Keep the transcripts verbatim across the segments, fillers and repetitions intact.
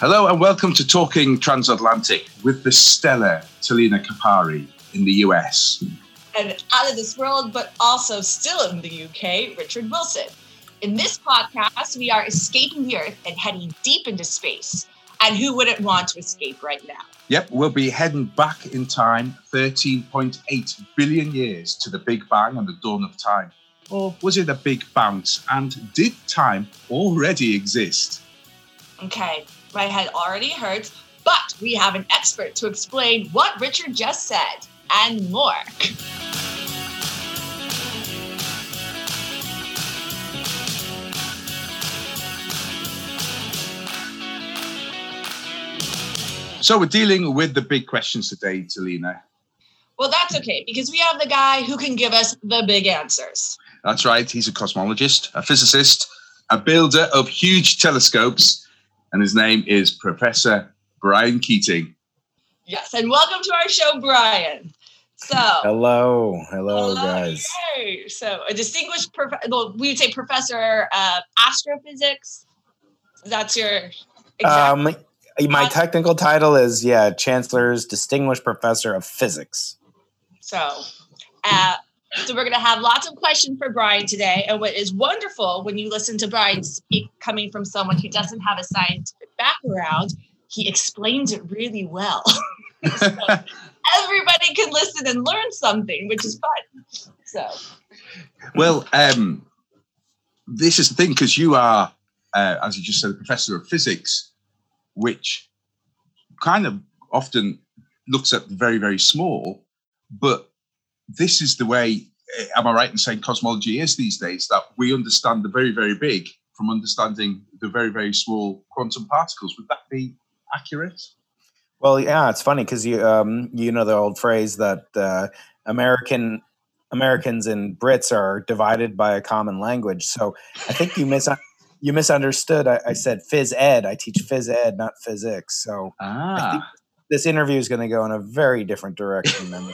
Hello and welcome to Talking Transatlantic with the stellar Talina Kapari in the U S. And out of this world, but also still in the U K, Richard Wilson. In this podcast, we are escaping the Earth and heading deep into space. And who wouldn't want to escape right now? Yep, we'll be heading back in time thirteen point eight billion years to the Big Bang and the dawn of time. Or was it a big bounce? And did time already exist? Okay, my head already hurts, but we have an expert to explain what Richard just said and more. So we're dealing with the big questions today, Talina. Well, that's okay, because we have the guy who can give us the big answers. That's right. He's a cosmologist, a physicist, a builder of huge telescopes, and his name is Professor Brian Keating. Yes, and welcome to our show, Brian. So hello, hello, hello guys. Hey. So a distinguished, prof- well, we would say professor of astrophysics. That's your exact- um. My technical title is, yeah, Chancellor's Distinguished Professor of Physics. So uh, so we're going to have lots of questions for Brian today. And what is wonderful when you listen to Brian speak, coming from someone who doesn't have a scientific background, he explains it really well. So everybody can listen and learn something, which is fun. So, well, um, this is the thing, because you are, uh, as you just said, a professor of physics, which kind of often looks at very, very small, but this is the way, am I right in saying cosmology is these days, that we understand the very, very big from understanding the very, very small quantum particles. Would that be accurate? Well, yeah, it's funny because you um, you know the old phrase that uh, American Americans and Brits are divided by a common language. So I think you miss. You misunderstood. I, I said phys ed. I teach phys ed, not physics. So ah. I think this interview is going to go in a very different direction. than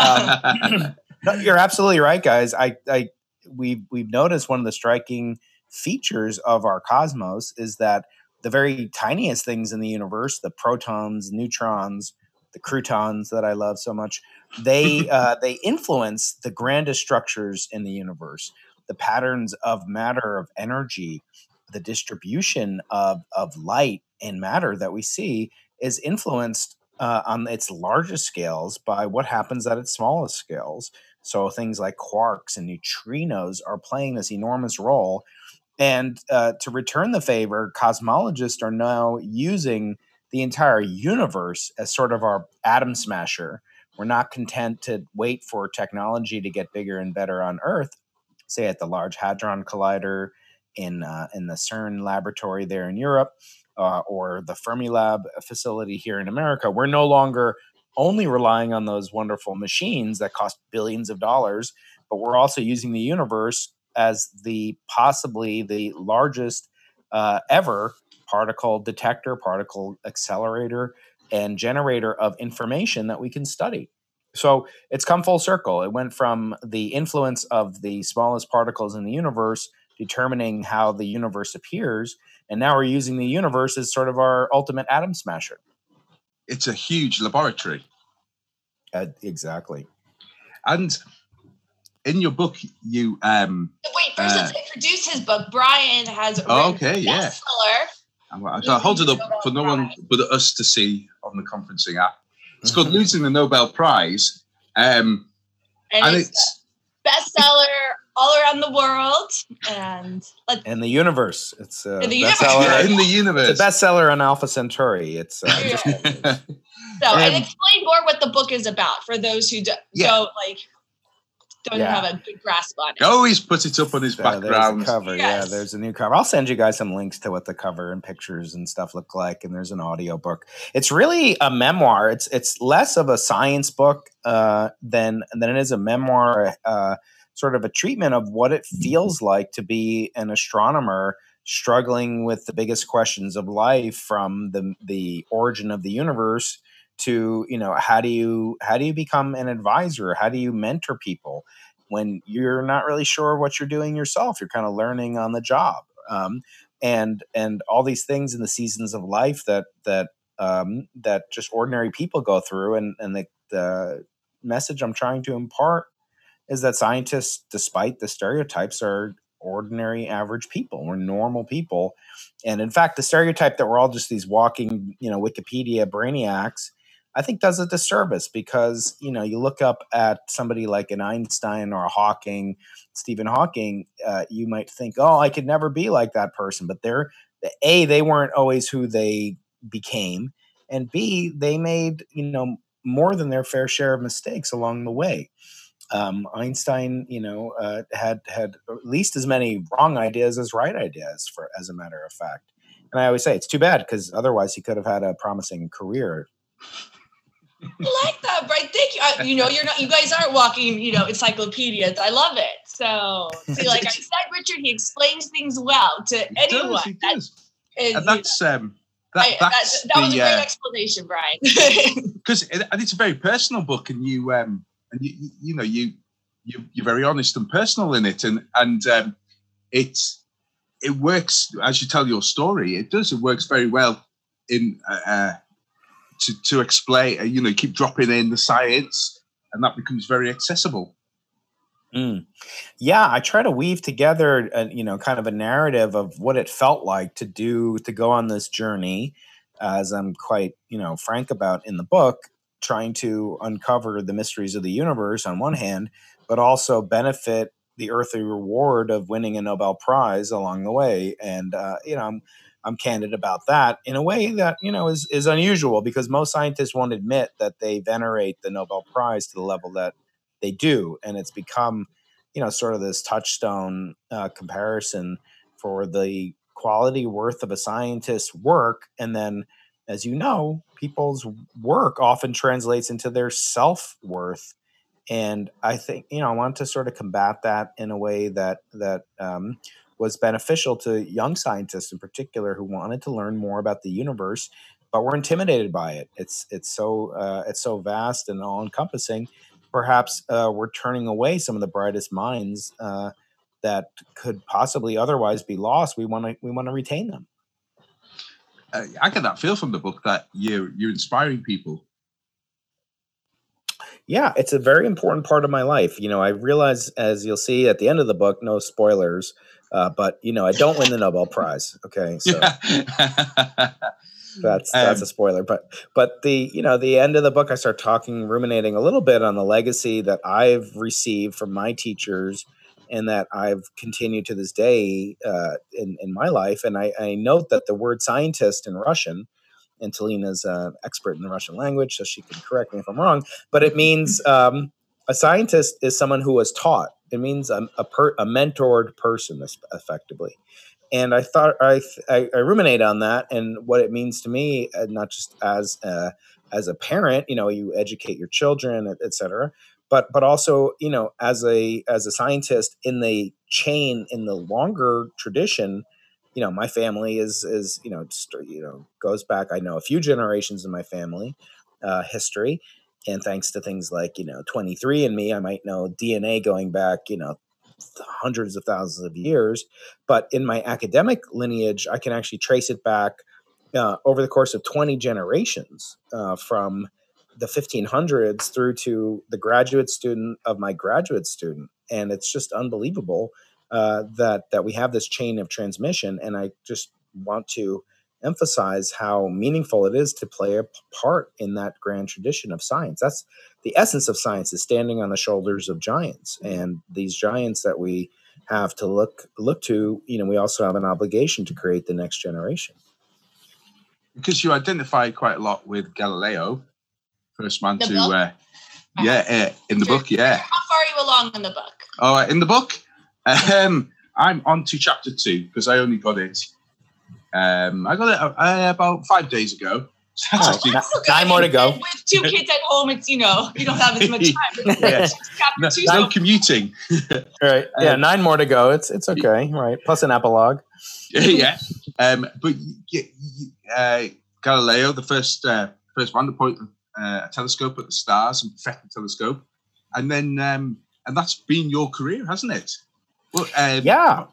um, no, you're absolutely right, guys. I, I, we, we've noticed one of the striking features of our cosmos is that the very tiniest things in the universe, the protons, neutrons, the croutons that I love so much, they uh, they influence the grandest structures in the universe. The patterns of matter, of energy, the distribution of, of light and matter that we see is influenced uh, on its largest scales by what happens at its smallest scales. So things like quarks and neutrinos are playing this enormous role. And uh, to return the favor, cosmologists are now using the entire universe as sort of our atom smasher. We're not content to wait for technology to get bigger and better on Earth. Say at the Large Hadron Collider in uh, in the CERN laboratory there in Europe, uh, or the Fermi Lab facility here in America. We're no longer only relying on those wonderful machines that cost billions of dollars, but we're also using the universe as the possibly the largest uh, ever particle detector, particle accelerator, and generator of information that we can study. So it's come full circle. It went from the influence of the smallest particles in the universe determining how the universe appears, and now we're using the universe as sort of our ultimate atom smasher. It's a huge laboratory. Uh, exactly. And in your book, you... Um, Wait, first uh, let's introduce his book. Brian has written oh, okay, yeah. bestseller. I'll hold it up for no one but us to see on the conferencing app. It's called Losing the Nobel Prize. Um, and, and it's, it's bestseller all around the world. And and the universe. It's a in the bestseller. In the universe. It's a bestseller on Alpha Centauri. It's uh, just- So, um, and explain more what the book is about for those who do, yeah. don't, like, don't yeah. have a good grasp on it. Always put it up on his so background. There's a cover. Yes. Yeah, there's a new cover. I'll send you guys some links to what the cover and pictures and stuff look like. And there's an audio book. It's really a memoir. It's it's less of a science book uh, than than it is a memoir, uh, sort of a treatment of what it feels like to be an astronomer struggling with the biggest questions of life, from the the origin of the universe to, you know, how do you how do you become an advisor? How do you mentor people when you're not really sure what you're doing yourself? You're kind of learning on the job. Um, and and all these things in the seasons of life that that um, that just ordinary people go through. And and the, the message I'm trying to impart is that scientists, despite the stereotypes, are ordinary, average people. We're normal people. And in fact, the stereotype that we're all just these walking, you know, Wikipedia brainiacs, I think does a disservice, because, you know, you look up at somebody like an Einstein or a Hawking, Stephen Hawking, uh, you might think, oh, I could never be like that person. But they're, A, they weren't always who they became. And B, they made, you know, more than their fair share of mistakes along the way. Um, Einstein, you know, uh, had had at least as many wrong ideas as right ideas, for as a matter of fact. And I always say it's too bad, because otherwise he could have had a promising career. I like that, Brian. Thank you. I, you know, you're not. You guys aren't walking, you know, encyclopedias. I love it. So, see, like I said, Richard, he explains things well to he anyone. Does, he that, does. And, and that's you know, um, that. I, that's that, that was the, a great uh, explanation, Brian. Because it, and it's a very personal book, and you. Um, And you, you know, you, you you're very honest and personal in it, and and um, it it works as you tell your story. It does. It works very well in uh, to to explain. Uh, you know, you keep dropping in the science, and that becomes very accessible. Mm. Yeah, I try to weave together, a, you know, kind of a narrative of what it felt like to do to go on this journey, as I'm quite, you know, frank about in the book. Trying to uncover the mysteries of the universe on one hand, but also benefit the earthly reward of winning a Nobel Prize along the way. And, uh, you know, I'm, I'm candid about that in a way that, you know, is, is unusual, because most scientists won't admit that they venerate the Nobel Prize to the level that they do. And it's become, you know, sort of this touchstone uh, comparison for the quality worth of a scientist's work. And then, as you know, people's work often translates into their self-worth. And I think, you know, I want to sort of combat that in a way that that um, was beneficial to young scientists in particular, who wanted to learn more about the universe, but were intimidated by it. It's it's so uh, it's so vast and all-encompassing. Perhaps uh, we're turning away some of the brightest minds uh, that could possibly otherwise be lost. We want to we want to retain them. Uh, I get that feel from the book that you, you're inspiring people. Yeah, it's a very important part of my life. You know, I realize, as you'll see at the end of the book, no spoilers, uh, but, you know, I don't win the Nobel Prize. Okay, so that's that's um, a spoiler. But but the, you know, the end of the book, I start talking, ruminating a little bit on the legacy that I've received from my teachers, and that I've continued to this day uh, in, in my life. And I, I note that the word scientist in Russian, and Talina's an expert in the Russian language, so she can correct me if I'm wrong, but it means um, a scientist is someone who was taught. It means a, a, per, a mentored person, effectively. And I thought I, I I ruminate on that and what it means to me, not just as a, as a parent, you know, you educate your children, et, et cetera, But but also, you know, as a as a scientist in the chain, in the longer tradition, you know, my family is is you know you know goes back. I know a few generations in my family uh, history, and thanks to things like you know twenty-three and me, I might know D N A going back you know hundreds of thousands of years. But in my academic lineage, I can actually trace it back uh, over the course of twenty generations uh, from the fifteen hundreds through to the graduate student of my graduate student. And it's just unbelievable uh, that, that we have this chain of transmission. And I just want to emphasize how meaningful it is to play a part in that grand tradition of science. That's the essence of science, is standing on the shoulders of giants. And these giants that we have to look, look to, you know, we also have an obligation to create the next generation. Because you identify quite a lot with Galileo. First man the to, uh, yeah, uh, in the book, yeah. How far are you along in the book? Oh, uh, in the book? Um, I'm on to chapter two, because I only got it. Um, I got it uh, about five days ago. Oh, so nine more to go. With two kids at home, it's, you know, you don't have as much time. Yes. No, two, so. I'm commuting. Right. Yeah, um, nine more to go. It's it's okay. Right. Plus an epilogue. Yeah. Um, but uh, Galileo, the first uh, first man to point. Uh, a telescope at the stars and perfect telescope, and then um, and that's been your career, hasn't it? Well, um, yeah,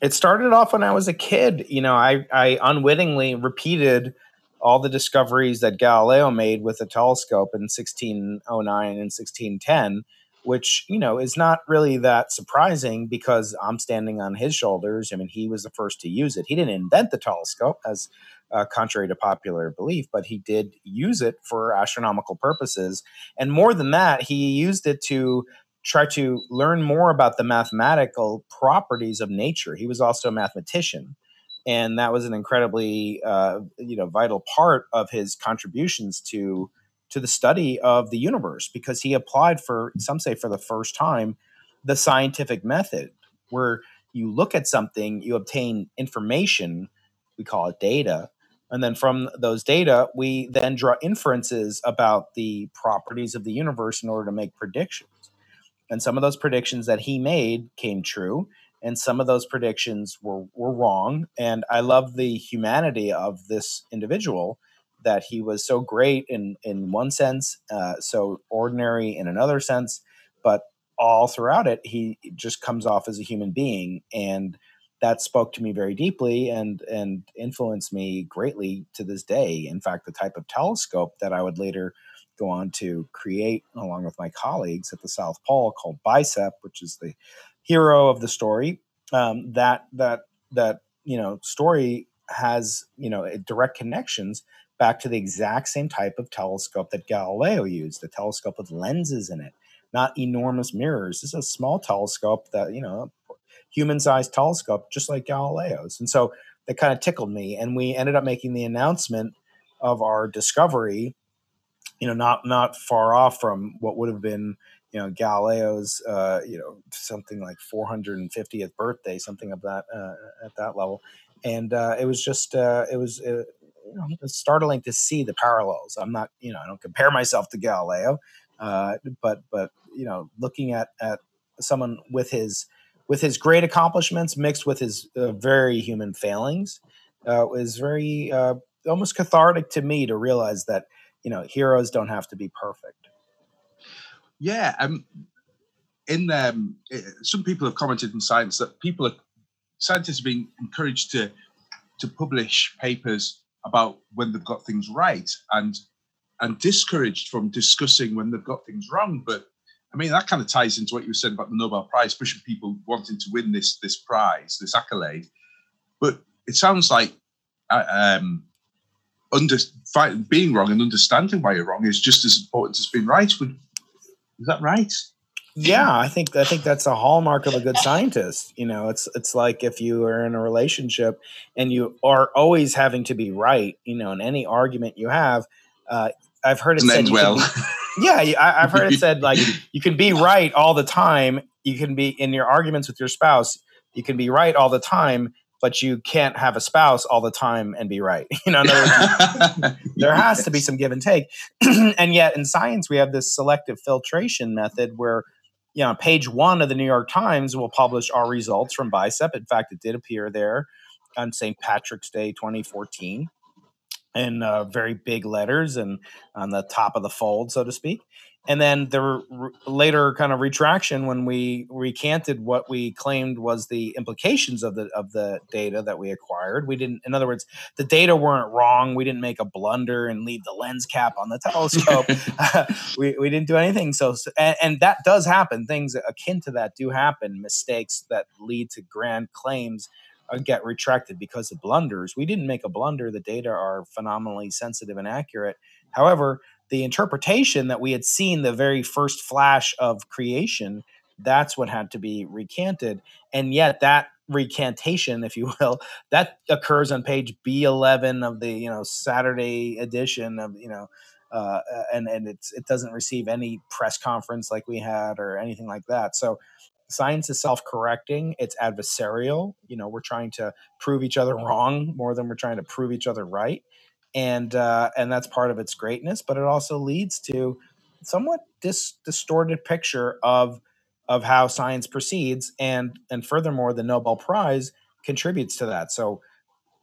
It started off when I was a kid. You know, I, I unwittingly repeated all the discoveries that Galileo made with a telescope in sixteen oh nine and sixteen ten, which, you know, is not really that surprising because I'm standing on his shoulders. I mean, he was the first to use it. He didn't invent the telescope, as uh, contrary to popular belief, but he did use it for astronomical purposes. And more than that, he used it to try to learn more about the mathematical properties of nature. He was also a mathematician, and that was an incredibly uh, you know, vital part of his contributions to, to the study of the universe, because he applied, for some say for the first time, the scientific method, where you look at something, you obtain information, we call it data, and then from those data, we then draw inferences about the properties of the universe in order to make predictions. And some of those predictions that he made came true, and some of those predictions were, were wrong. And I love the humanity of this individual, that he was so great in, in one sense, uh, so ordinary in another sense, but all throughout it, he just comes off as a human being. And that spoke to me very deeply and, and influenced me greatly to this day. In fact, the type of telescope that I would later go on to create along with my colleagues at the South Pole called BICEP, which is the hero of the story. Um, that, that, that, you know, story has, you know, direct connections back to the exact same type of telescope that Galileo used, the telescope with lenses in it, not enormous mirrors. This is a small telescope that, you know, human-sized telescope, just like Galileo's. And so that kind of tickled me. And we ended up making the announcement of our discovery, you know, not not far off from what would have been, you know, Galileo's, uh, you know, something like four hundred fiftieth birthday, something of that uh, at that level, and uh, it was just uh, it was uh, you know, it was startling to see the parallels. I'm not, you know, I don't compare myself to Galileo, uh, but but you know, looking at at someone with his with his great accomplishments mixed with his uh, very human failings uh, was very uh, almost cathartic to me to realize that, you know, heroes don't have to be perfect. Yeah, um, in um, some people have commented in science that people, are, scientists, are being encouraged to to publish papers about when they've got things right, and and discouraged from discussing when they've got things wrong. But I mean, that kind of ties into what you were saying about the Nobel Prize, pushing people wanting to win this this prize, this accolade. But it sounds like uh, um. Under, being wrong and understanding why you're wrong is just as important as being right. Would, is that right? Yeah, I think I think that's a hallmark of a good scientist. You know, it's it's like if you are in a relationship and you are always having to be right. You know, in any argument you have, uh, I've heard it Doesn't said. End well. Be, yeah, I, I've heard it said like you can be right all the time. You can be in your arguments with your spouse. You can be right all the time, but you can't have a spouse all the time and be right. You know, in other words, there has to be some give and take. And yet in science, we have this selective filtration method where, you know, page one of the New York Times will publish our results from BICEP. In fact, it did appear there on Saint Patrick's Day, twenty fourteen, in uh, very big letters and on the top of the fold, so to speak. And then the r- later kind of retraction when we recanted what we claimed was the implications of the of the data that we acquired. We didn't, in other words, the data weren't wrong. We didn't make a blunder and leave the lens cap on the telescope. uh, we we didn't do anything. So, so and, and that does happen. Things akin to that do happen. Mistakes that lead to grand claims get retracted because of blunders. We didn't make a blunder. The data are phenomenally sensitive and accurate. However, the interpretation that we had seen the very first flash of creation, that's what had to be recanted. And yet that recantation, if you will, that occurs on page B eleven of the, you know, Saturday edition of, you know, uh, and, and it's, it doesn't receive any press conference like we had or anything like that. So science is self-correcting. It's adversarial. You know, we're trying to prove each other wrong more than we're trying to prove each other right. And uh, and that's part of its greatness, but it also leads to somewhat dis- distorted picture of of how science proceeds, and and furthermore, the Nobel Prize contributes to that. So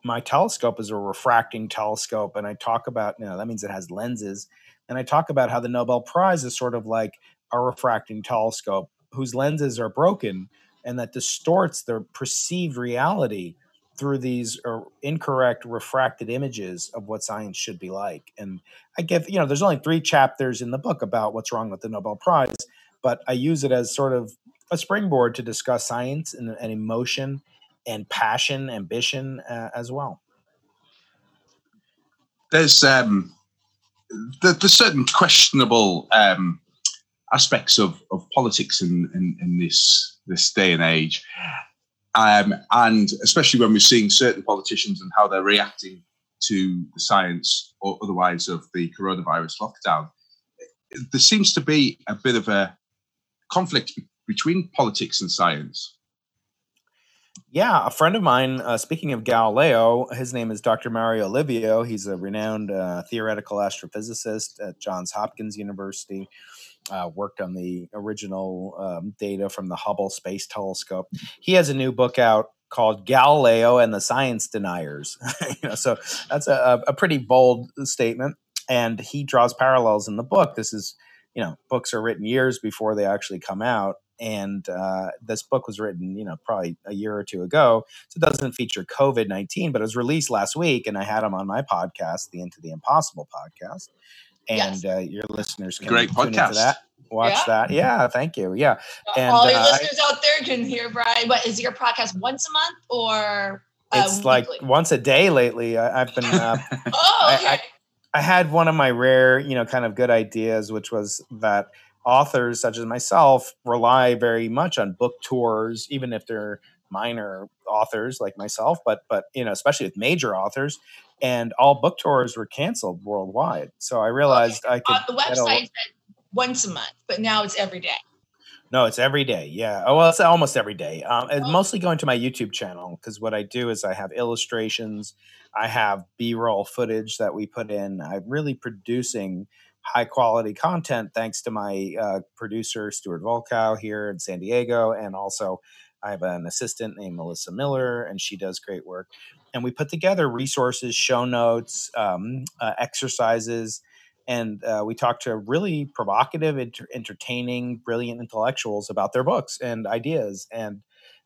my telescope is a refracting telescope, and I talk about, you know, that means it has lenses, and I talk about how the Nobel Prize is sort of like a refracting telescope whose lenses are broken, and that distorts their perceived reality through these incorrect refracted images of what science should be like. And I give, you know, there's only three chapters in the book about what's wrong with the Nobel Prize, but I use it as sort of a springboard to discuss science and, and emotion and passion, ambition uh, as well. There's um, there, there's certain questionable um, aspects of, of politics in, in, in this this day and age. Um, and especially when we're seeing certain politicians and how they're reacting to the science or otherwise of the coronavirus lockdown, there seems to be a bit of a conflict be- between politics and science. Yeah, a friend of mine, uh, speaking of Galileo, his name is Doctor Mario Livio. He's a renowned uh, theoretical astrophysicist at Johns Hopkins University. Uh, worked on the original um, data from the Hubble Space Telescope. He has a new book out called Galileo and the Science Deniers. you know, so that's a, a pretty bold statement. And he draws parallels in the book. This is, you know, books are written years before they actually come out. And uh, this book was written, you know, probably a year or two ago. So it doesn't feature COVID nineteen, but it was released last week. And I had him on my podcast, the Into the Impossible podcast. And yes. uh, your listeners can Great tune podcast. into that, watch yeah. that. Yeah, thank you. Yeah, and all your uh, listeners I, out there can hear Brian. What is your podcast? Once a month or uh, it's like weekly? Once a day lately. I, I've been. Uh, oh, okay. I, I, I had one of my rare, you know, kind of good ideas, which was that authors such as myself rely very much on book tours, even if they're minor authors like myself, but but you know, especially with major authors. And all book tours were canceled worldwide. So I realized okay. I could. Uh, the website said once a month, but now it's every day. No, it's every day. Yeah. Oh, well, it's almost every day. Um, oh. It's mostly going to my YouTube channel because what I do is I have illustrations, I have B-roll footage that we put in. I'm really producing high quality content thanks to my uh, producer, Stuart Volkow, here in San Diego, and also. I have an assistant named Melissa Miller, and she does great work. And we put together resources, show notes, um, uh, exercises, and uh, we talk to really provocative, inter- entertaining, brilliant intellectuals about their books and ideas. And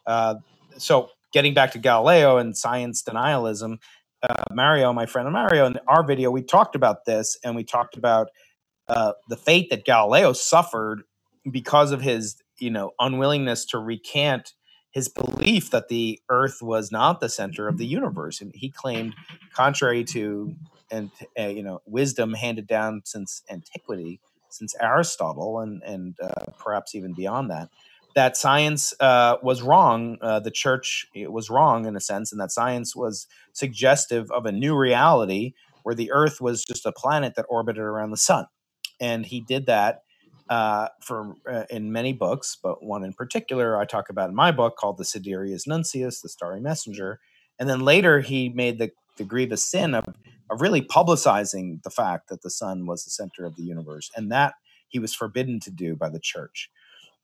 uh, so getting back to Galileo and science denialism, uh, Mario, my friend Mario, in our video, we talked about this, and we talked about uh, the fate that Galileo suffered because of his, you know, unwillingness to recant his belief that the Earth was not the center of the universe. And he claimed, contrary to and uh, you know wisdom handed down since antiquity, since Aristotle, and and uh, perhaps even beyond that, that science uh, was wrong. Uh, the church it was wrong in a sense, and that science was suggestive of a new reality where the Earth was just a planet that orbited around the sun. And he did that. Uh, for uh, in many books, but one in particular I talk about in my book called The Sidereus Nuncius, The Starry Messenger. And then later he made the, the grievous sin of, of really publicizing the fact that the sun was the center of the universe, and that he was forbidden to do by the church.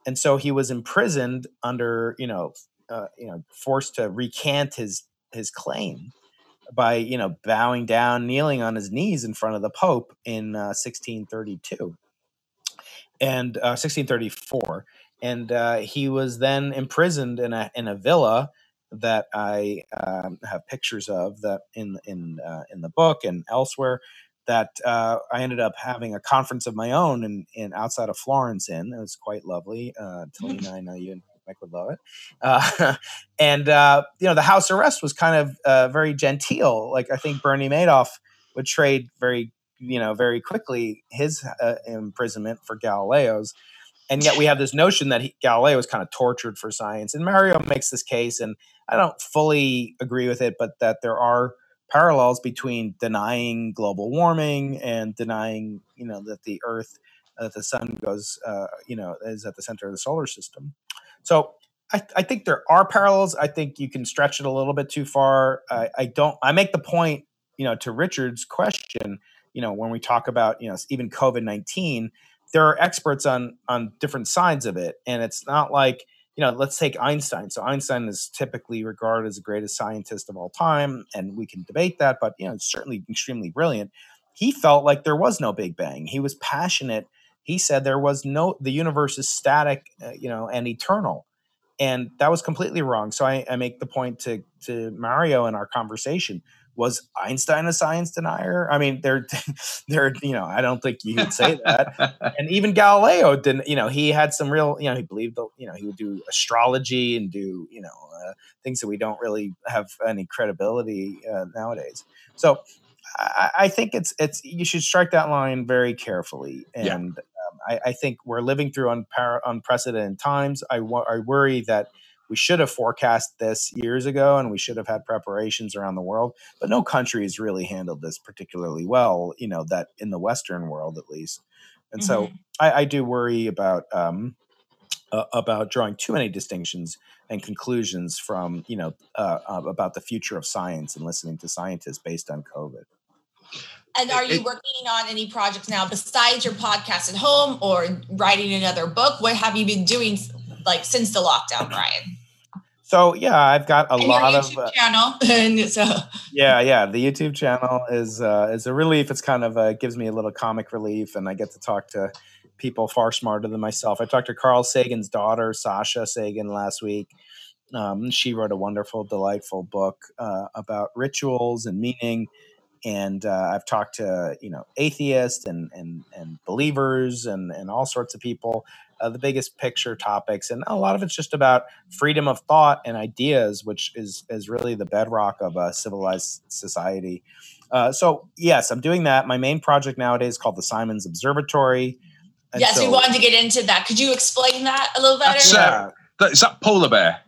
And so he was imprisoned under, you know, uh, you know, forced to recant his his claim by, you know, bowing down, kneeling on his knees in front of the Pope in uh, sixteen thirty-two. And uh, sixteen thirty-four, and uh, he was then imprisoned in a in a villa that I um, have pictures of that in in uh, in the book and elsewhere. That uh, I ended up having a conference of my own in, in outside of Florence. In it was quite lovely. Uh, Talina, I know you and Mike would love it. Uh, and uh, you know, the house arrest was kind of uh, very genteel. Like I think Bernie Madoff would trade very. you know, very quickly his uh, imprisonment for Galileo's. And yet we have this notion that he, Galileo was kind of tortured for science. And Mario makes this case, and I don't fully agree with it, but that there are parallels between denying global warming and denying, you know, that the Earth, that uh, the sun goes, uh, you know, is at the center of the solar system. So I, th- I think there are parallels. I think you can stretch it a little bit too far. I, I don't, I make the point, you know, to Richard's question, you know, when we talk about, you know, even COVID nineteen, there are experts on on different sides of it. And it's not like, you know, let's take Einstein. So Einstein is typically regarded as the greatest scientist of all time. And we can debate that, but, you know, it's certainly extremely brilliant. He felt like there was no Big Bang. He was passionate. He said there was no, the universe is static, uh, you know, and eternal. And that was completely wrong. So I, I make the point to, to Mario in our conversation, was Einstein a science denier? I mean, they're, they're, you know, I don't think you would say that. And even Galileo didn't, you know, he had some real, you know, he believed, the, you know, he would do astrology and do, you know, uh, things that we don't really have any credibility uh, nowadays. So I, I think it's, it's, you should strike that line very carefully. And yeah. um, I, I think we're living through unpar- unprecedented times. I, wa- I worry that we should have forecast this years ago, and we should have had preparations around the world. But no country has really handled this particularly well, you know, that in the Western world at least. And mm-hmm. so I, I do worry about um, uh, about drawing too many distinctions and conclusions from, you know, uh, uh, about the future of science and listening to scientists based on COVID. And are you working on any projects now besides your podcast at home or writing another book? What have you been doing like since the lockdown, Brian? So yeah, I've got a and lot your YouTube of uh, channel. And so yeah, yeah, the YouTube channel is uh, is a relief. It's kind of uh, gives me a little comic relief, and I get to talk to people far smarter than myself. I talked to Carl Sagan's daughter, Sasha Sagan, last week. Um, she wrote a wonderful, delightful book uh, about rituals and meaning. And uh, I've talked to, you know, atheists and and and believers and and all sorts of people, uh, the biggest picture topics, and a lot of it's just about freedom of thought and ideas, which is is really the bedrock of a civilized society. Uh, so yes, I'm doing that. My main project nowadays is called the Simons Observatory. And yes, so, we wanted to get into that. Could you explain that a little better? That's, uh, that, is that Polar Bear?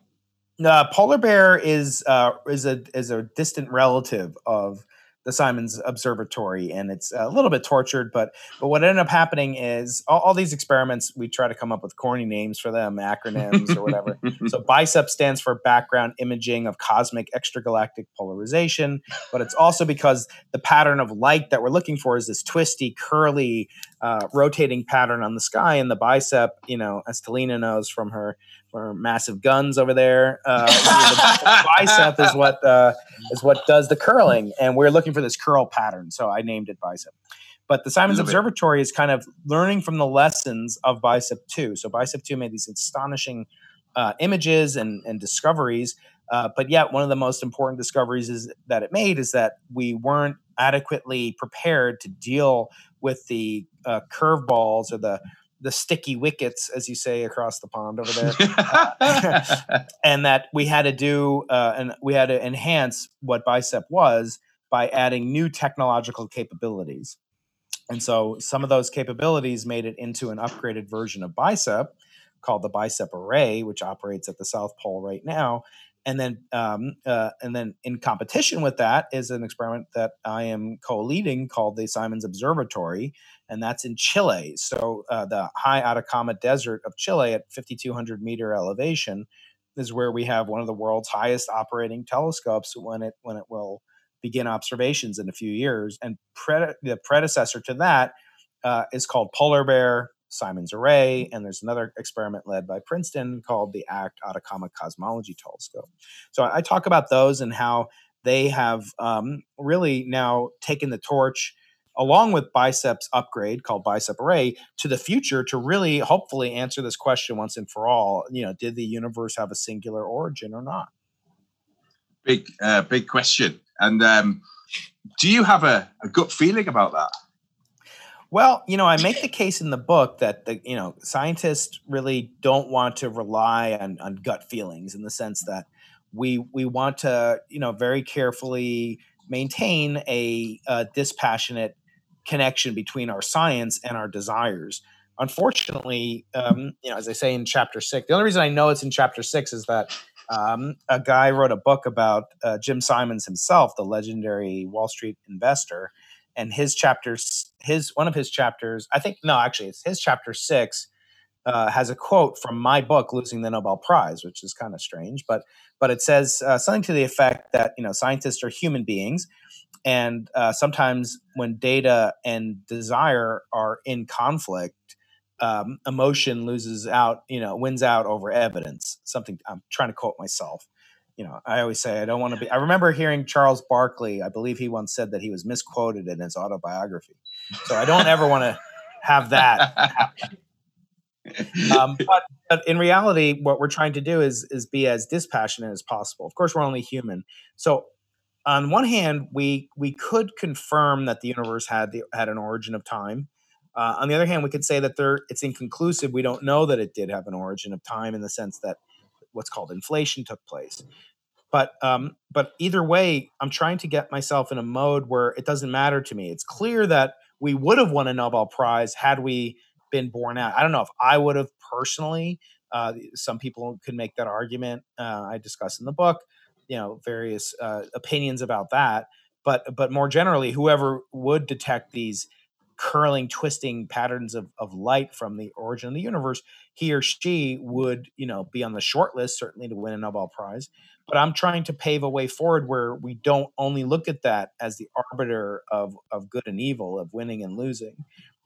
The uh, Polar Bear is uh, is a is a distant relative of the Simons Observatory, and it's a little bit tortured, but but what ended up happening is all, all these experiments, we try to come up with corny names for them, acronyms or whatever. So BICEP stands for Background Imaging of Cosmic Extragalactic Polarization, but it's also because the pattern of light that we're looking for is this twisty, curly, uh, rotating pattern on the sky, and the bicep, you know, as Talina knows from her Or massive guns over there. Uh, the bicep is what uh, is what does the curling, and we're looking for this curl pattern. So I named it BICEP. But the Simons Observatory is kind of learning from the lessons of BICEP two. So BICEP two made these astonishing uh, images and, and discoveries. Uh, but yet, one of the most important discoveries is that it made is that we weren't adequately prepared to deal with the uh, curveballs or the the sticky wickets, as you say, across the pond over there. Uh, and that we had to do, uh, and we had to enhance what BICEP was by adding new technological capabilities. And so some of those capabilities made it into an upgraded version of BICEP called the BICEP Array, which operates at the South Pole right now. And then, um, uh, and then in competition with that is an experiment that I am co-leading called the Simons Observatory, and that's in Chile. So uh, the high Atacama Desert of Chile at fifty-two hundred meter elevation is where we have one of the world's highest operating telescopes when it when it will begin observations in a few years. And pre- the predecessor to that uh, is called Polar Bear, Simons Array, and there's another experiment led by Princeton called the A C T Atacama Cosmology Telescope. So I talk about those and how they have um, really now taken the torch along with BICEP's upgrade called BICEP Array to the future to really hopefully answer this question once and for all, you know, did the universe have a singular origin or not? Big, uh, big question. And um, do you have a, a gut feeling about that? Well, you know, I make the case in the book that the you know scientists really don't want to rely on, on gut feelings in the sense that we we want to you know very carefully maintain a, a dispassionate connection between our science and our desires. Unfortunately, um, you know, as I say in chapter six, the only reason I know it's in chapter six is that um, a guy wrote a book about uh, Jim Simons himself, the legendary Wall Street investor. And his chapters, his one of his chapters, I think, no, actually, it's his chapter six uh, has a quote from my book, Losing the Nobel Prize, which is kind of strange, but but it says uh, something to the effect that you know scientists are human beings, and uh, sometimes when data and desire are in conflict, um, emotion loses out, you know, wins out over evidence. Something I'm trying to quote myself. You know, I always say I don't want to be. I remember hearing Charles Barkley. I believe he once said that he was misquoted in his autobiography. So I don't ever want to have that happen. Um, but But in reality, what we're trying to do is is be as dispassionate as possible. Of course, we're only human. So on one hand, we we could confirm that the universe had the, had an origin of time. Uh, on the other hand, we could say that there it's inconclusive. We don't know that it did have an origin of time in the sense that what's called inflation took place. But um, but either way, I'm trying to get myself in a mode where it doesn't matter to me. It's clear that we would have won a Nobel Prize had we been born out. I don't know if I would have personally. Uh, some people could make that argument. Uh, I discuss in the book, you know, various uh, opinions about that. But but more generally, whoever would detect these curling, twisting patterns of, of light from the origin of the universe, he or she would, you know, be on the short list, certainly to win a Nobel Prize. But I'm trying to pave a way forward where we don't only look at that as the arbiter of, of good and evil, of winning and losing,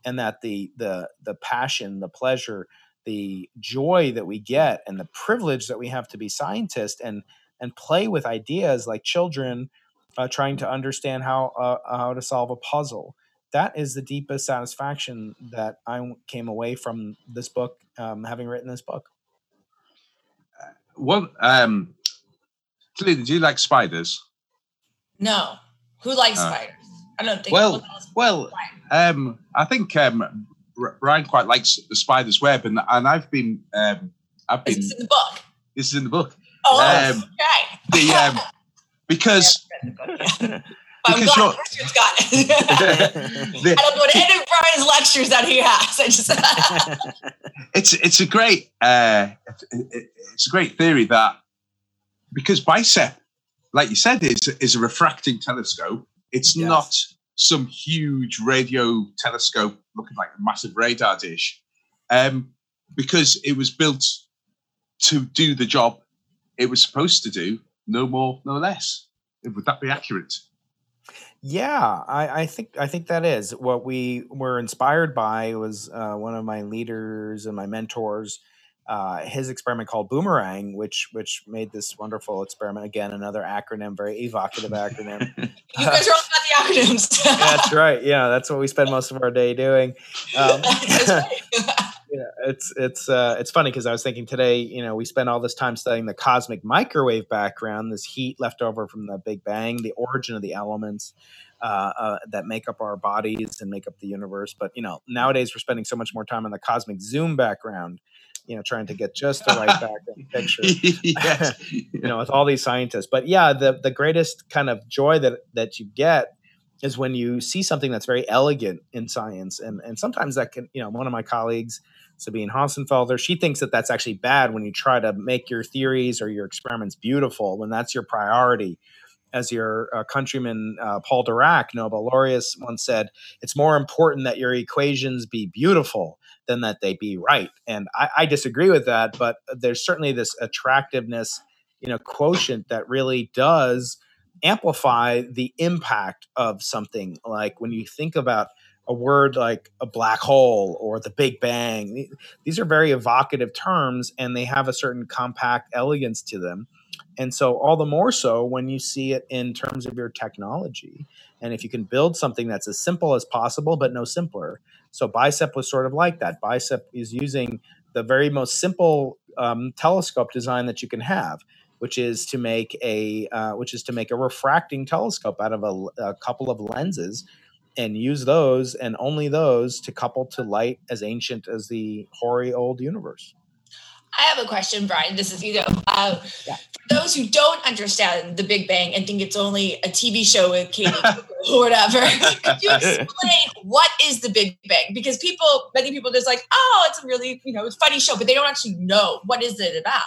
and that the, the, the passion, the pleasure, the joy that we get and the privilege that we have to be scientists and, and play with ideas like children uh, trying to understand how, uh, how to solve a puzzle. That is the deepest satisfaction that I came away from this book, um, having written this book. Uh, well, um, Talina, do you like spiders? No. Who likes uh, spiders? I don't think. Well, well, um, I think um, Brian quite likes the spider's web, and and I've been, um, I've been. Is this in the book? This is in the book. Oh, um, okay. The um, because. I'm glad Richard's got it. the, I don't go to any of Brian's lectures that he has. I just it's it's a great uh, it's a great theory that because BICEP, like you said, is is a refracting telescope. It's yes. not some huge radio telescope looking like a massive radar dish, um, because it was built to do the job it was supposed to do, no more, no less. Would that be accurate? Yeah, I, I think I think that is what we were inspired by. Was uh, one of my leaders and my mentors, uh, his experiment called Boomerang, which which made this wonderful experiment. Again, another acronym, very evocative acronym. You guys are all about the acronyms. That's right. Yeah, that's what we spend most of our day doing. Um, yeah, it's it's uh, it's funny because I was thinking today, you know, we spend all this time studying the cosmic microwave background, this heat left over from the Big Bang, the origin of the elements uh, uh, that make up our bodies and make up the universe. But, you know, nowadays we're spending so much more time on the cosmic zoom background, you know, trying to get just the right background picture, yes. you know, with all these scientists. But, yeah, the, the greatest kind of joy that, that you get is when you see something that's very elegant in science. And and sometimes that can, you know, one of my colleagues, Sabine Hossenfelder, she thinks that that's actually bad when you try to make your theories or your experiments beautiful, when that's your priority. As your uh, countryman, uh, Paul Dirac, Nobel laureate, once said, it's more important that your equations be beautiful than that they be right. And I, I disagree with that, but there's certainly this attractiveness, you know, quotient that really does amplify the impact of something. Like when you think about a word like a black hole or the Big Bang, these are very evocative terms and they have a certain compact elegance to them. And so all the more so when you see it in terms of your technology. And if you can build something that's as simple as possible, but no simpler. So BICEP was sort of like that. BICEP is using the very most simple um, telescope design that you can have, which is to make a uh, which is to make a refracting telescope out of a, a couple of lenses and use those and only those to couple to light as ancient as the hoary old universe. I have a question, Brian. This is, you know, uh, yeah. for those who don't understand the Big Bang and think it's only a T V show with Katie or whatever, could you explain what is the Big Bang? Because people, many people just like, oh, it's a really, you know, it's a funny show, but they don't actually know what is it about.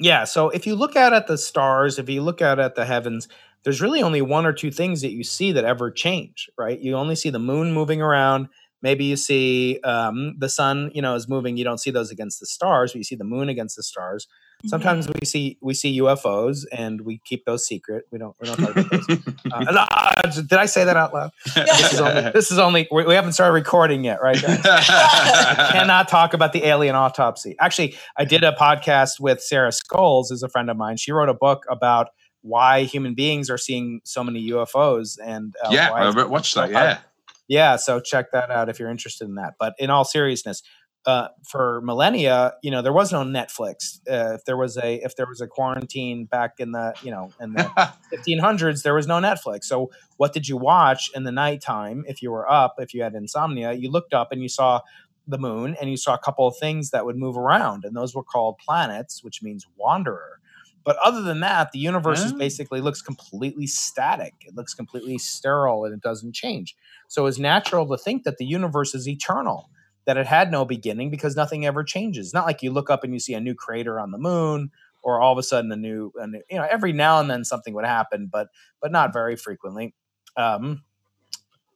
Yeah. So if you look out at the stars, if you look out at the heavens, there's really only one or two things that you see that ever change, right? You only see the moon moving around. Maybe you see um, the sun, you know, is moving. You don't see those against the stars, but you see the moon against the stars. Sometimes mm-hmm. we see we see U F Os, and we keep those secret. We don't. We don't talk about those. Uh, did I say that out loud? This is only. This is only we, we haven't started recording yet, right? Cannot talk about the alien autopsy. Actually, I did a podcast with Sarah Scholes, who's a friend of mine. She wrote a book about why human beings are seeing so many U F Os, and uh, yeah, why I watched that. Yeah. Yeah, so check that out if you're interested in that. But in all seriousness, uh, for millennia, you know, there was no Netflix. Uh, if there was a if there was a quarantine back in the you know in the fifteen hundreds, there was no Netflix. So what did you watch in the nighttime if you were up? If you had insomnia, you looked up and you saw the moon, and you saw a couple of things that would move around, and those were called planets, which means wanderer. But other than that, the universe yeah. is basically looks completely static. It looks completely sterile, and it doesn't change. So it's natural to think that the universe is eternal, that it had no beginning because nothing ever changes. Not like you look up and you see a new crater on the moon, or all of a sudden a new, a new you know, every now and then something would happen, but but not very frequently. Um,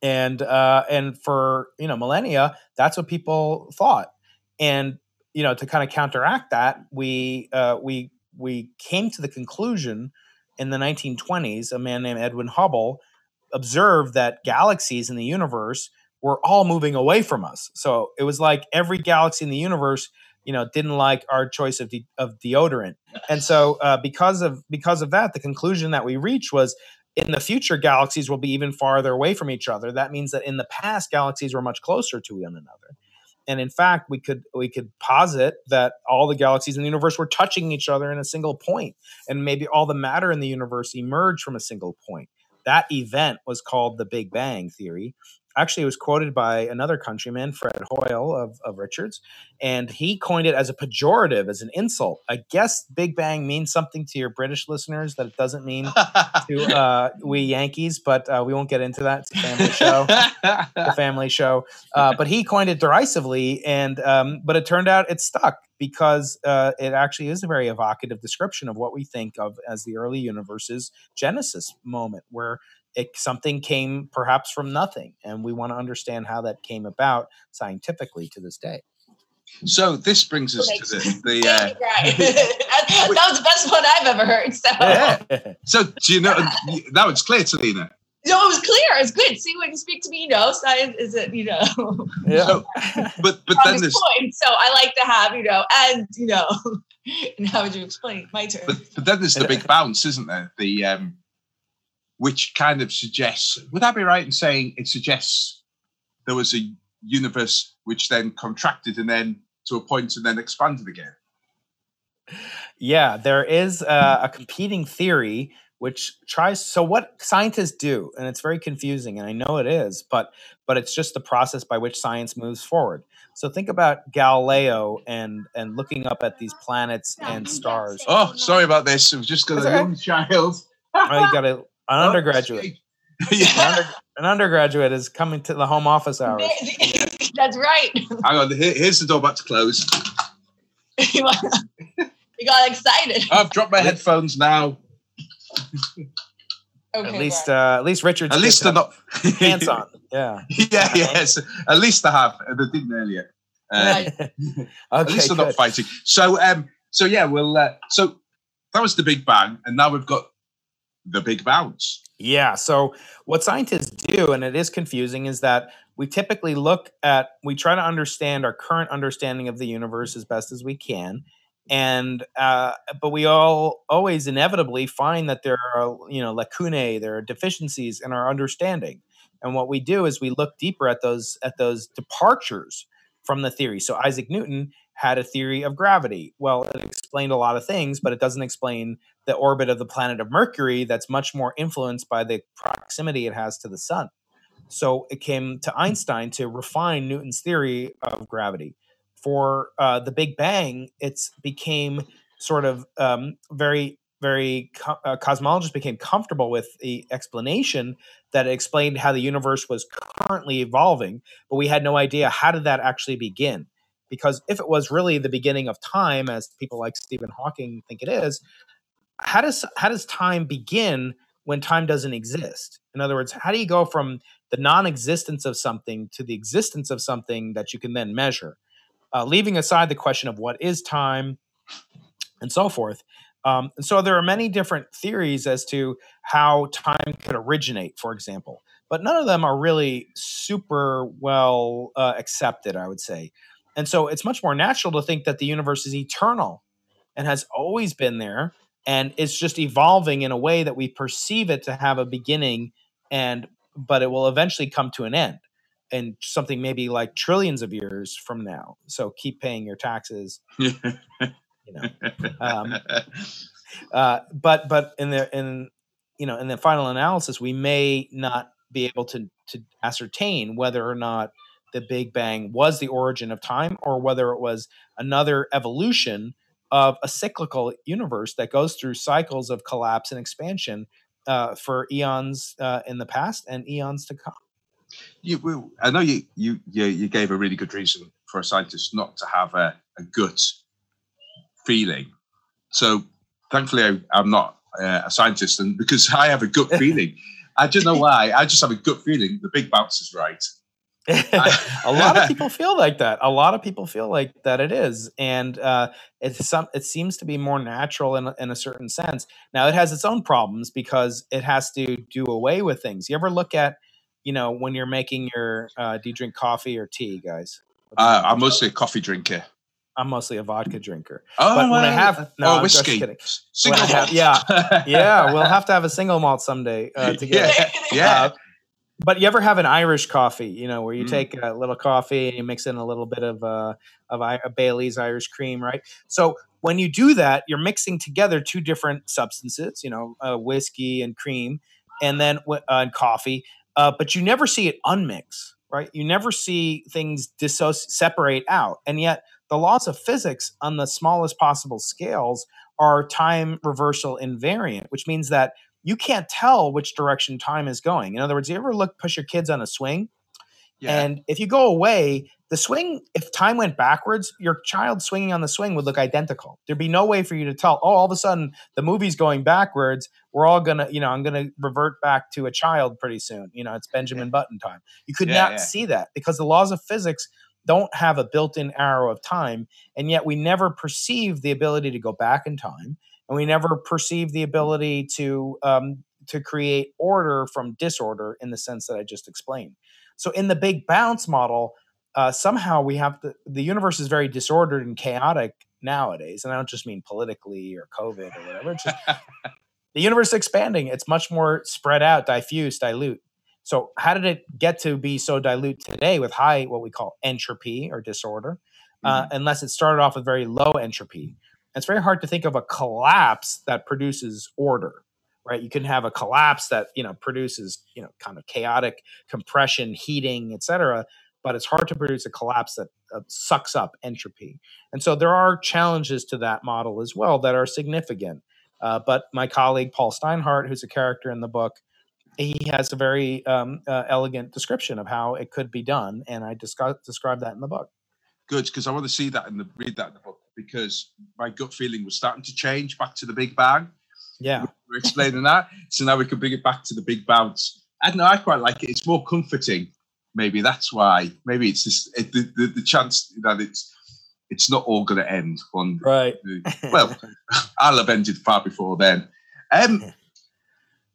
and uh, and for you know millennia, that's what people thought. And you know to kind of counteract that, we uh, we. we came to the conclusion in the nineteen twenties, a man named Edwin Hubble observed that galaxies in the universe were all moving away from us. So it was like every galaxy in the universe, you know, didn't like our choice of de- of deodorant. And so uh, because of because of that, the conclusion that we reached was in the future, galaxies will be even farther away from each other. That means that in the past, galaxies were much closer to one another. And in fact, we could we could posit that all the galaxies in the universe were touching each other in a single point, and maybe all the matter in the universe emerged from a single point. That event was called the Big Bang Theory. Actually, it was quoted by another countryman, Fred Hoyle of, of Richards, and he coined it as a pejorative, as an insult. I guess Big Bang means something to your British listeners that it doesn't mean to uh, we Yankees, but uh, we won't get into that. It's a family show. The family show. Uh, but he coined it derisively, and um, but it turned out it stuck because uh, it actually is a very evocative description of what we think of as the early universe's genesis moment, where It, something came perhaps from nothing, and we want to understand how that came about scientifically to this day. So this brings us to the... the uh, that, that was the best one I've ever heard. So, yeah. so do you know, that was clear, Talina. No, it was clear. It's good. See, when you speak to me, you know, science isn't, you know. Yeah. So, but but then this point, so I like to have, you know, and you know, and how would you explain? My turn. But, but then there's the big bounce, isn't there? The um, which kind of suggests, would I be right in saying it suggests there was a universe which then contracted and then to a point and then expanded again? Yeah, there is a, a competing theory which tries, so what scientists do, and it's very confusing, and I know it is, but but it's just the process by which science moves forward. So think about Galileo and and looking up at these planets and stars. Oh, sorry about this. I've just got a young child. Oh, you got to... An undergraduate. yeah. an, under, an undergraduate is coming to the home office hours. That's right. Hang on, here, here's the door about to close. You got excited. I've dropped my headphones now. Okay, at least, uh, at least Richard's at least they're not pants on. Yeah. Yeah. Yes. At least they have. They didn't earlier. Um, okay, at least they're good. Not fighting. So, um, so yeah, we'll. Uh, so that was the Big Bang, and now we've got the big bounce. Yeah. So what scientists do, and it is confusing, is that we typically look at, we try to understand our current understanding of the universe as best as we can. And, uh, but we all always inevitably find that there are, you know, lacunae, there are deficiencies in our understanding. And what we do is we look deeper at those, at those departures from the theory. So Isaac Newton had a theory of gravity. Well, it explained a lot of things, but it doesn't explain the orbit of the planet of Mercury that's much more influenced by the proximity it has to the sun. So it came to Einstein to refine Newton's theory of gravity. For uh, the Big Bang, it's became sort of um, very, very, co- uh, cosmologists became comfortable with the explanation that it explained how the universe was currently evolving, but we had no idea how did that actually begin. Because if it was really the beginning of time, as people like Stephen Hawking think it is, How does how does time begin when time doesn't exist? In other words, how do you go from the non-existence of something to the existence of something that you can then measure? Uh, leaving aside the question of what is time and so forth. Um, and so there are many different theories as to how time could originate, for example. But none of them are really super well uh, accepted, I would say. And so it's much more natural to think that the universe is eternal and has always been there. And it's just evolving in a way that we perceive it to have a beginning, and but it will eventually come to an end. and something maybe like trillions of years from now. So keep paying your taxes. you know, um, uh, but but in the in you know in the final analysis, we may not be able to to ascertain whether or not the Big Bang was the origin of time, or whether it was another evolution of a cyclical universe that goes through cycles of collapse and expansion uh, for eons uh, in the past and eons to come. You will. I know you, you you you gave a really good reason for a scientist not to have a, a gut feeling. So thankfully, I, I'm not uh, a scientist, and because I have a gut feeling, I don't know why. I just have a gut feeling the Big Bounce is right. A lot of people feel like that. A lot of people feel like that it is, and uh, it's some. It seems to be more natural in, in a certain sense. Now, it has its own problems because it has to do away with things. You ever look at, you know, when you're making your, uh, do you drink coffee or tea, guys? Uh, I'm mostly a coffee drinker. I'm mostly a vodka drinker. Oh, but when I have no oh, whiskey. Single malt. Have, yeah, yeah. We'll have to have a single malt someday uh, together. Yeah. yeah. Uh, But you ever have an Irish coffee, you know, where you mm. take a little coffee and you mix in a little bit of uh, of I- Bailey's Irish cream, right? So when you do that, you're mixing together two different substances, you know, uh, whiskey and cream, and then uh, and coffee. Uh, but you never see it unmix, right? You never see things dissociate, separate out, and yet the laws of physics on the smallest possible scales are time reversal invariant, which means that you can't tell which direction time is going. In other words, you ever look, push your kids on a swing? Yeah. And if you go away, the swing, if time went backwards, your child swinging on the swing would look identical. There'd be no way for you to tell, oh, all of a sudden the movie's going backwards. We're all going to, you know, I'm going to revert back to a child pretty soon. You know, it's Benjamin yeah. Button time. You could yeah, not yeah. see that because the laws of physics don't have a built-in arrow of time. And yet we never perceive the ability to go back in time. And we never perceive the ability to um, to create order from disorder in the sense that I just explained. So in the Big Bounce model, uh, somehow we have to, the universe is very disordered and chaotic nowadays. And I don't just mean politically or COVID or whatever. It's just, the universe is expanding. It's much more spread out, diffuse, dilute. So how did it get to be so dilute today with high, what we call entropy or disorder, uh, mm-hmm. unless it started off with very low entropy? It's very hard to think of a collapse that produces order, right? You can have a collapse that, you know, produces, you know, kind of chaotic compression, heating, et cetera, but it's hard to produce a collapse that uh, sucks up entropy. And so there are challenges to that model as well that are significant. Uh, but my colleague, Paul Steinhardt, who's a character in the book, he has a very um, uh, elegant description of how it could be done. And I discuss, describe that in the book. Good, because I want to see that and read that in the book, because my gut feeling was starting to change back to the Big Bang. Yeah, we're explaining that, so now we can bring it back to the Big Bounce. I don't know, I quite like it. It's more comforting. Maybe that's why. Maybe it's just it, the, the the chance that it's it's not all going to end one. Right. Well, I'll have ended far before then. Um.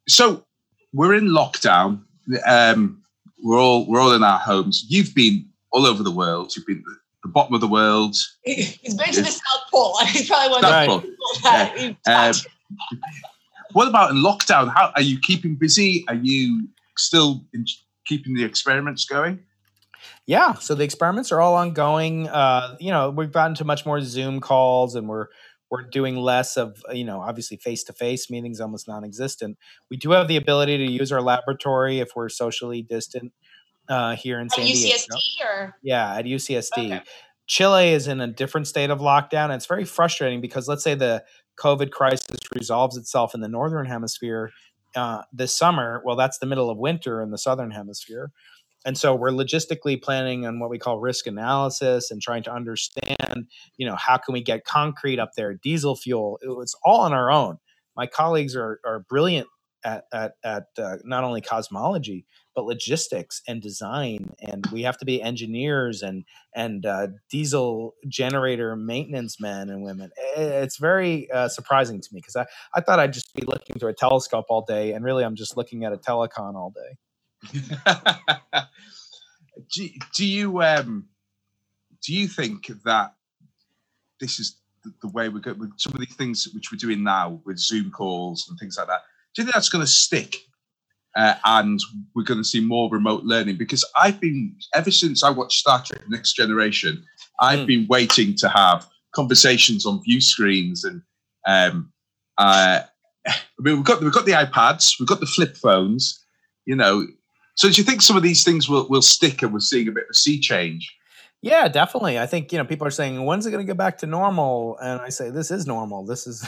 So we're in lockdown. Um. We're all we're all in our homes. You've been all over the world. You've been. The bottom of the world. He's been to the South Pole. He's probably one of the people. What about in lockdown? How are you keeping busy? Are you still in, keeping the experiments going? Yeah. So the experiments are all ongoing. Uh, you know, we've gotten to much more Zoom calls, and we're we're doing less of, you know, obviously face to face meetings, almost non-existent. We do have the ability to use our laboratory if we're socially distant. Uh, here in San Diego. At U C S D or? Yeah, at U C S D. Okay. Chile is in a different state of lockdown. And it's very frustrating because let's say the COVID crisis resolves itself in the Northern Hemisphere uh, this summer. Well, that's the middle of winter in the Southern Hemisphere. And so we're logistically planning on what we call risk analysis and trying to understand, you know, how can we get concrete up there, diesel fuel. It, it's all on our own. My colleagues are are brilliant at, at, at uh, not only cosmology, but logistics and design, and we have to be engineers and and uh, diesel generator maintenance men and women. It's very uh, surprising to me because I, I thought I'd just be looking through a telescope all day, and really I'm just looking at a telecon all day. do, do you um do you think that this is the way we're going? Some of these things which we're doing now with Zoom calls and things like that, do you think that's going to stick? Uh, and we're going to see more remote learning, because I've been, ever since I watched Star Trek Next Generation, I've mm. been waiting to have conversations on view screens. And um, uh, I mean, we've got, we've got the iPads, we've got the flip phones, you know. So do you think some of these things will, will stick, and we're seeing a bit of a sea change? Yeah, definitely. I think, you know, people are saying, when's it going to go back to normal? And I say, this is normal. This is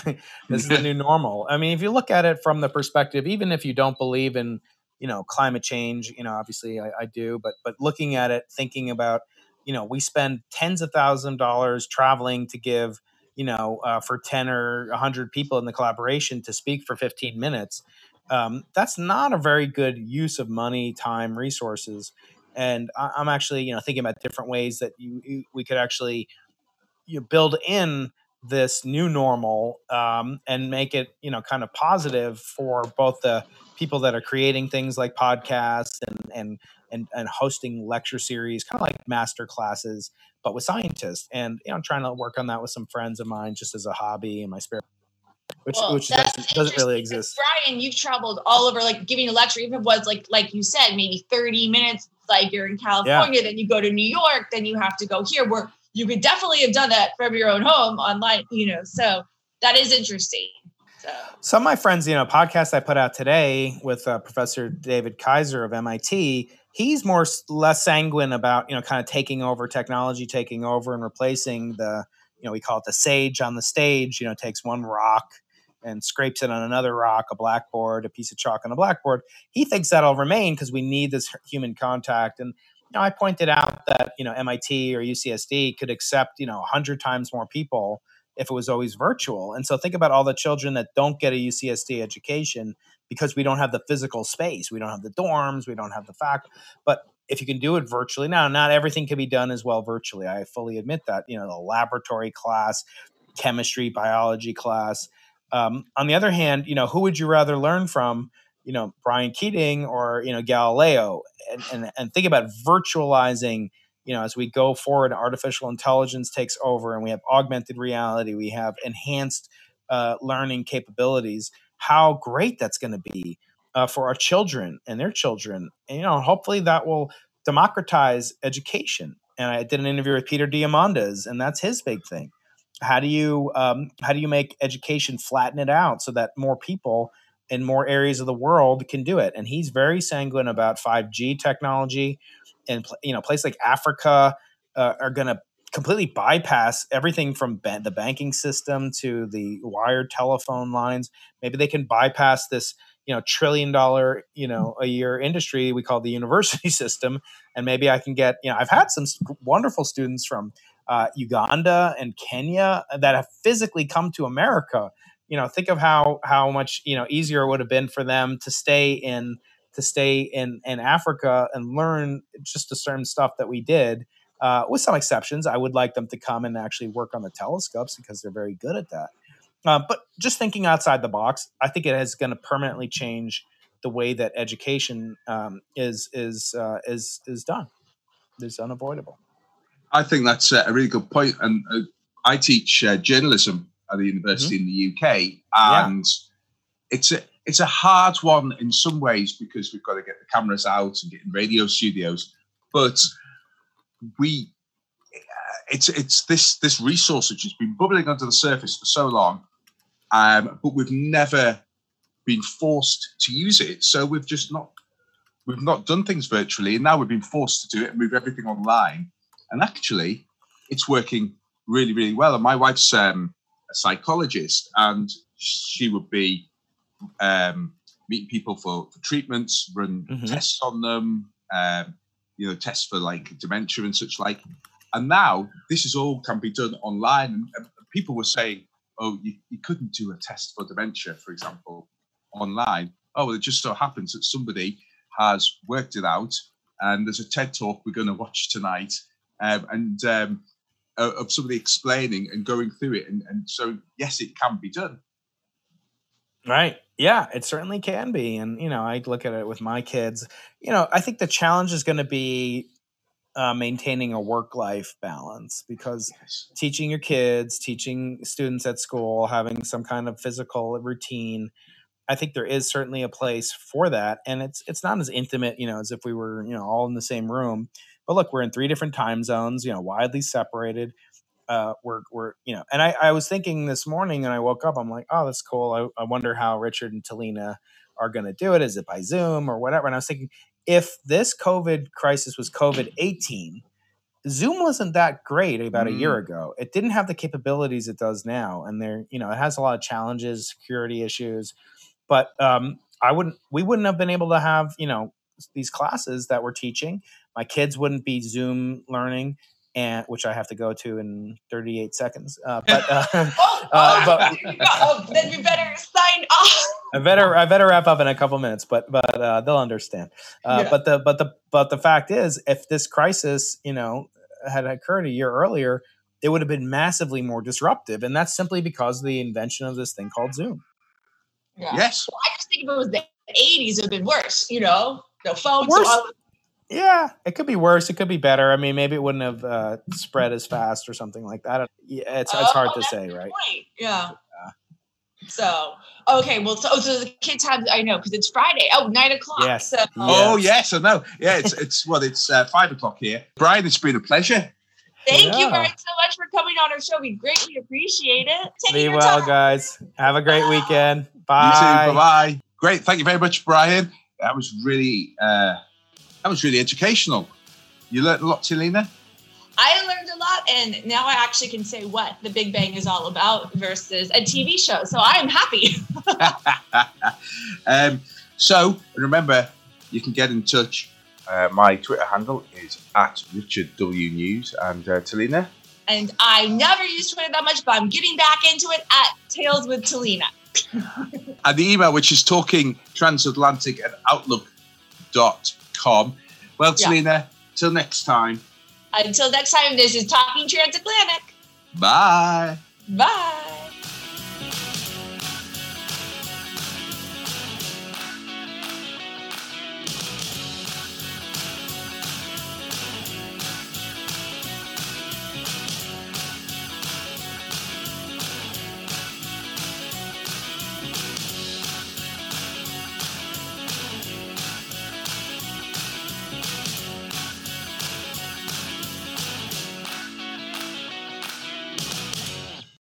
this is the new normal. I mean, if you look at it from the perspective, even if you don't believe in, you know, climate change, you know, obviously I, I do, but but looking at it, thinking about, you know, we spend tens of thousands of dollars traveling to give, you know, uh, for ten or one hundred people in the collaboration to speak for fifteen minutes. Um, that's not a very good use of money, time, resources. And I'm actually, you know, thinking about different ways that you, you we could actually you know, build in this new normal um, and make it, you know, kind of positive for both the people that are creating things like podcasts and and and, and hosting lecture series, kind of like master classes, but with scientists. And you know, I'm trying to work on that with some friends of mine, just as a hobby in my spare. Which, well, which doesn't, doesn't really exist. Brian, you've traveled all over, like giving a lecture, even if it was like, like you said, maybe thirty minutes, like you're in California, yeah. Then you go to New York, then you have to go here, where you could definitely have done that from your own home online, you know, so that is interesting. So some of my friends, you know, podcast I put out today with uh, Professor David Kaiser of M I T, he's more less sanguine about, you know, kind of taking over technology, taking over and replacing the, you know, we call it the sage on the stage, you know, takes one rock and scrapes it on another rock, a blackboard, a piece of chalk on a blackboard. He thinks that'll remain because we need this human contact. And, you know, I pointed out that, you know, M I T or U C S D could accept, you know, one hundred times more people if it was always virtual. And so think about all the children that don't get a U C S D education because we don't have the physical space. We don't have the dorms. We don't have the fact. But if you can do it virtually, now, not everything can be done as well virtually. I fully admit that, you know, the laboratory class, chemistry, biology class. Um, on the other hand, you know, who would you rather learn from, you know, Brian Keating or, you know, Galileo? And, and, and think about virtualizing, you know, as we go forward, artificial intelligence takes over and we have augmented reality, we have enhanced uh, learning capabilities, how great that's going to be. Uh, for our children and their children. And, you know, hopefully that will democratize education. And I did an interview with Peter Diamandis, and that's his big thing. How do you um, how do you make education, flatten it out so that more people in more areas of the world can do it? And he's very sanguine about five G technology. And, you know, places like Africa uh, are going to completely bypass everything from ban- the banking system to the wired telephone lines. Maybe they can bypass this, you know, trillion dollar, you know, a year industry we call the university system. And maybe I can get, you know, I've had some wonderful students from uh, Uganda and Kenya that have physically come to America. You know, think of how, how much, you know, easier it would have been for them to stay in, to stay in, in Africa and learn just the certain stuff that we did uh, with some exceptions. I would like them to come and actually work on the telescopes because they're very good at that. Uh, but just thinking outside the box, I think it is going to permanently change the way that education um, is is uh, is is done. It's unavoidable. I think that's a really good point. And uh, I teach uh, journalism at a university mm-hmm. in the U K, and yeah. it's a it's a hard one in some ways because we've got to get the cameras out and get in radio studios. But we uh, it's it's this this resource which has been bubbling under the surface for so long. Um, but we've never been forced to use it, so we've just not we've not done things virtually, and now we've been forced to do it and move everything online. And actually, it's working really, really well. And my wife's um, a psychologist, and she would be um, meeting people for, for treatments, run mm-hmm. tests on them, um, you know, tests for like dementia and such like. And now this is all can be done online, and, and people were saying, oh, you, you couldn't do a test for dementia, for example, online. Oh, well, it just so happens that somebody has worked it out, and there's a TED Talk we're going to watch tonight, um, and um, uh, of somebody explaining and going through it. And, and so, yes, it can be done. Right. Yeah, it certainly can be. And, you know, I look at it with my kids. You know, I think the challenge is going to be Uh, maintaining a work-life balance, because yes. teaching your kids, teaching students at school, having some kind of physical routine, I think there is certainly a place for that. And it's it's not as intimate, you know, as if we were, you know, all in the same room. But look, we're in three different time zones, you know, widely separated. Uh, we're, we're, you know, and I, I was thinking this morning and I woke up, I'm like, oh, that's cool. I, I wonder how Richard and Talina are going to do it. Is it by Zoom or whatever? And I was thinking, if this COVID crisis was COVID eighteen, Zoom wasn't that great about a year ago. It didn't have the capabilities it does now. And there, you know, it has a lot of challenges, security issues, but um, I wouldn't, we wouldn't have been able to have, you know, these classes that we're teaching. My kids wouldn't be Zoom learning, and which I have to go to in thirty-eight seconds. Uh, but, uh, oh, uh, but oh, then you better sign off. I better I better wrap up in a couple minutes, but but uh, they'll understand. Uh, yeah. But the but the but the fact is, if this crisis, you know, had occurred a year earlier, it would have been massively more disruptive, and that's simply because of the invention of this thing called Zoom. Yeah. Yes. Well, I just think if it was the eighties, it would have been worse. You know, the phones. Worse. All- Yeah, it could be worse. It could be better. I mean, maybe it wouldn't have uh, spread as fast or something like that. Yeah, it's, oh, it's hard to say, right? Point. Yeah. yeah. So, okay. Well, so, so the kids have, I know, because it's Friday. Oh, nine o'clock. Yes. So. Oh, yes. I know. Yeah, it's, it's well, it's uh, five o'clock here. Brian, it's been a pleasure. Thank yeah. you, Brian, so much for coming on our show. We greatly appreciate it. Taking be well, time. guys. Have a great Bye. weekend. Bye. You too. Bye-bye. Great. Thank you very much, Brian. That was really... Uh, That was really educational. You learned a lot, Talina? I learned a lot, and now I actually can say what the Big Bang is all about versus a T V show, so I am happy. um, so, remember, you can get in touch. Uh, my Twitter handle is at Richard W News, and uh, Talina? And I never use Twitter that much, but I'm getting back into it at Tales with Talina. And the email, which is talking transatlantic at outlook dot com. Com. Well, Talina, yeah. till next time. Until next time, this is Talking Transatlantic. Bye. Bye.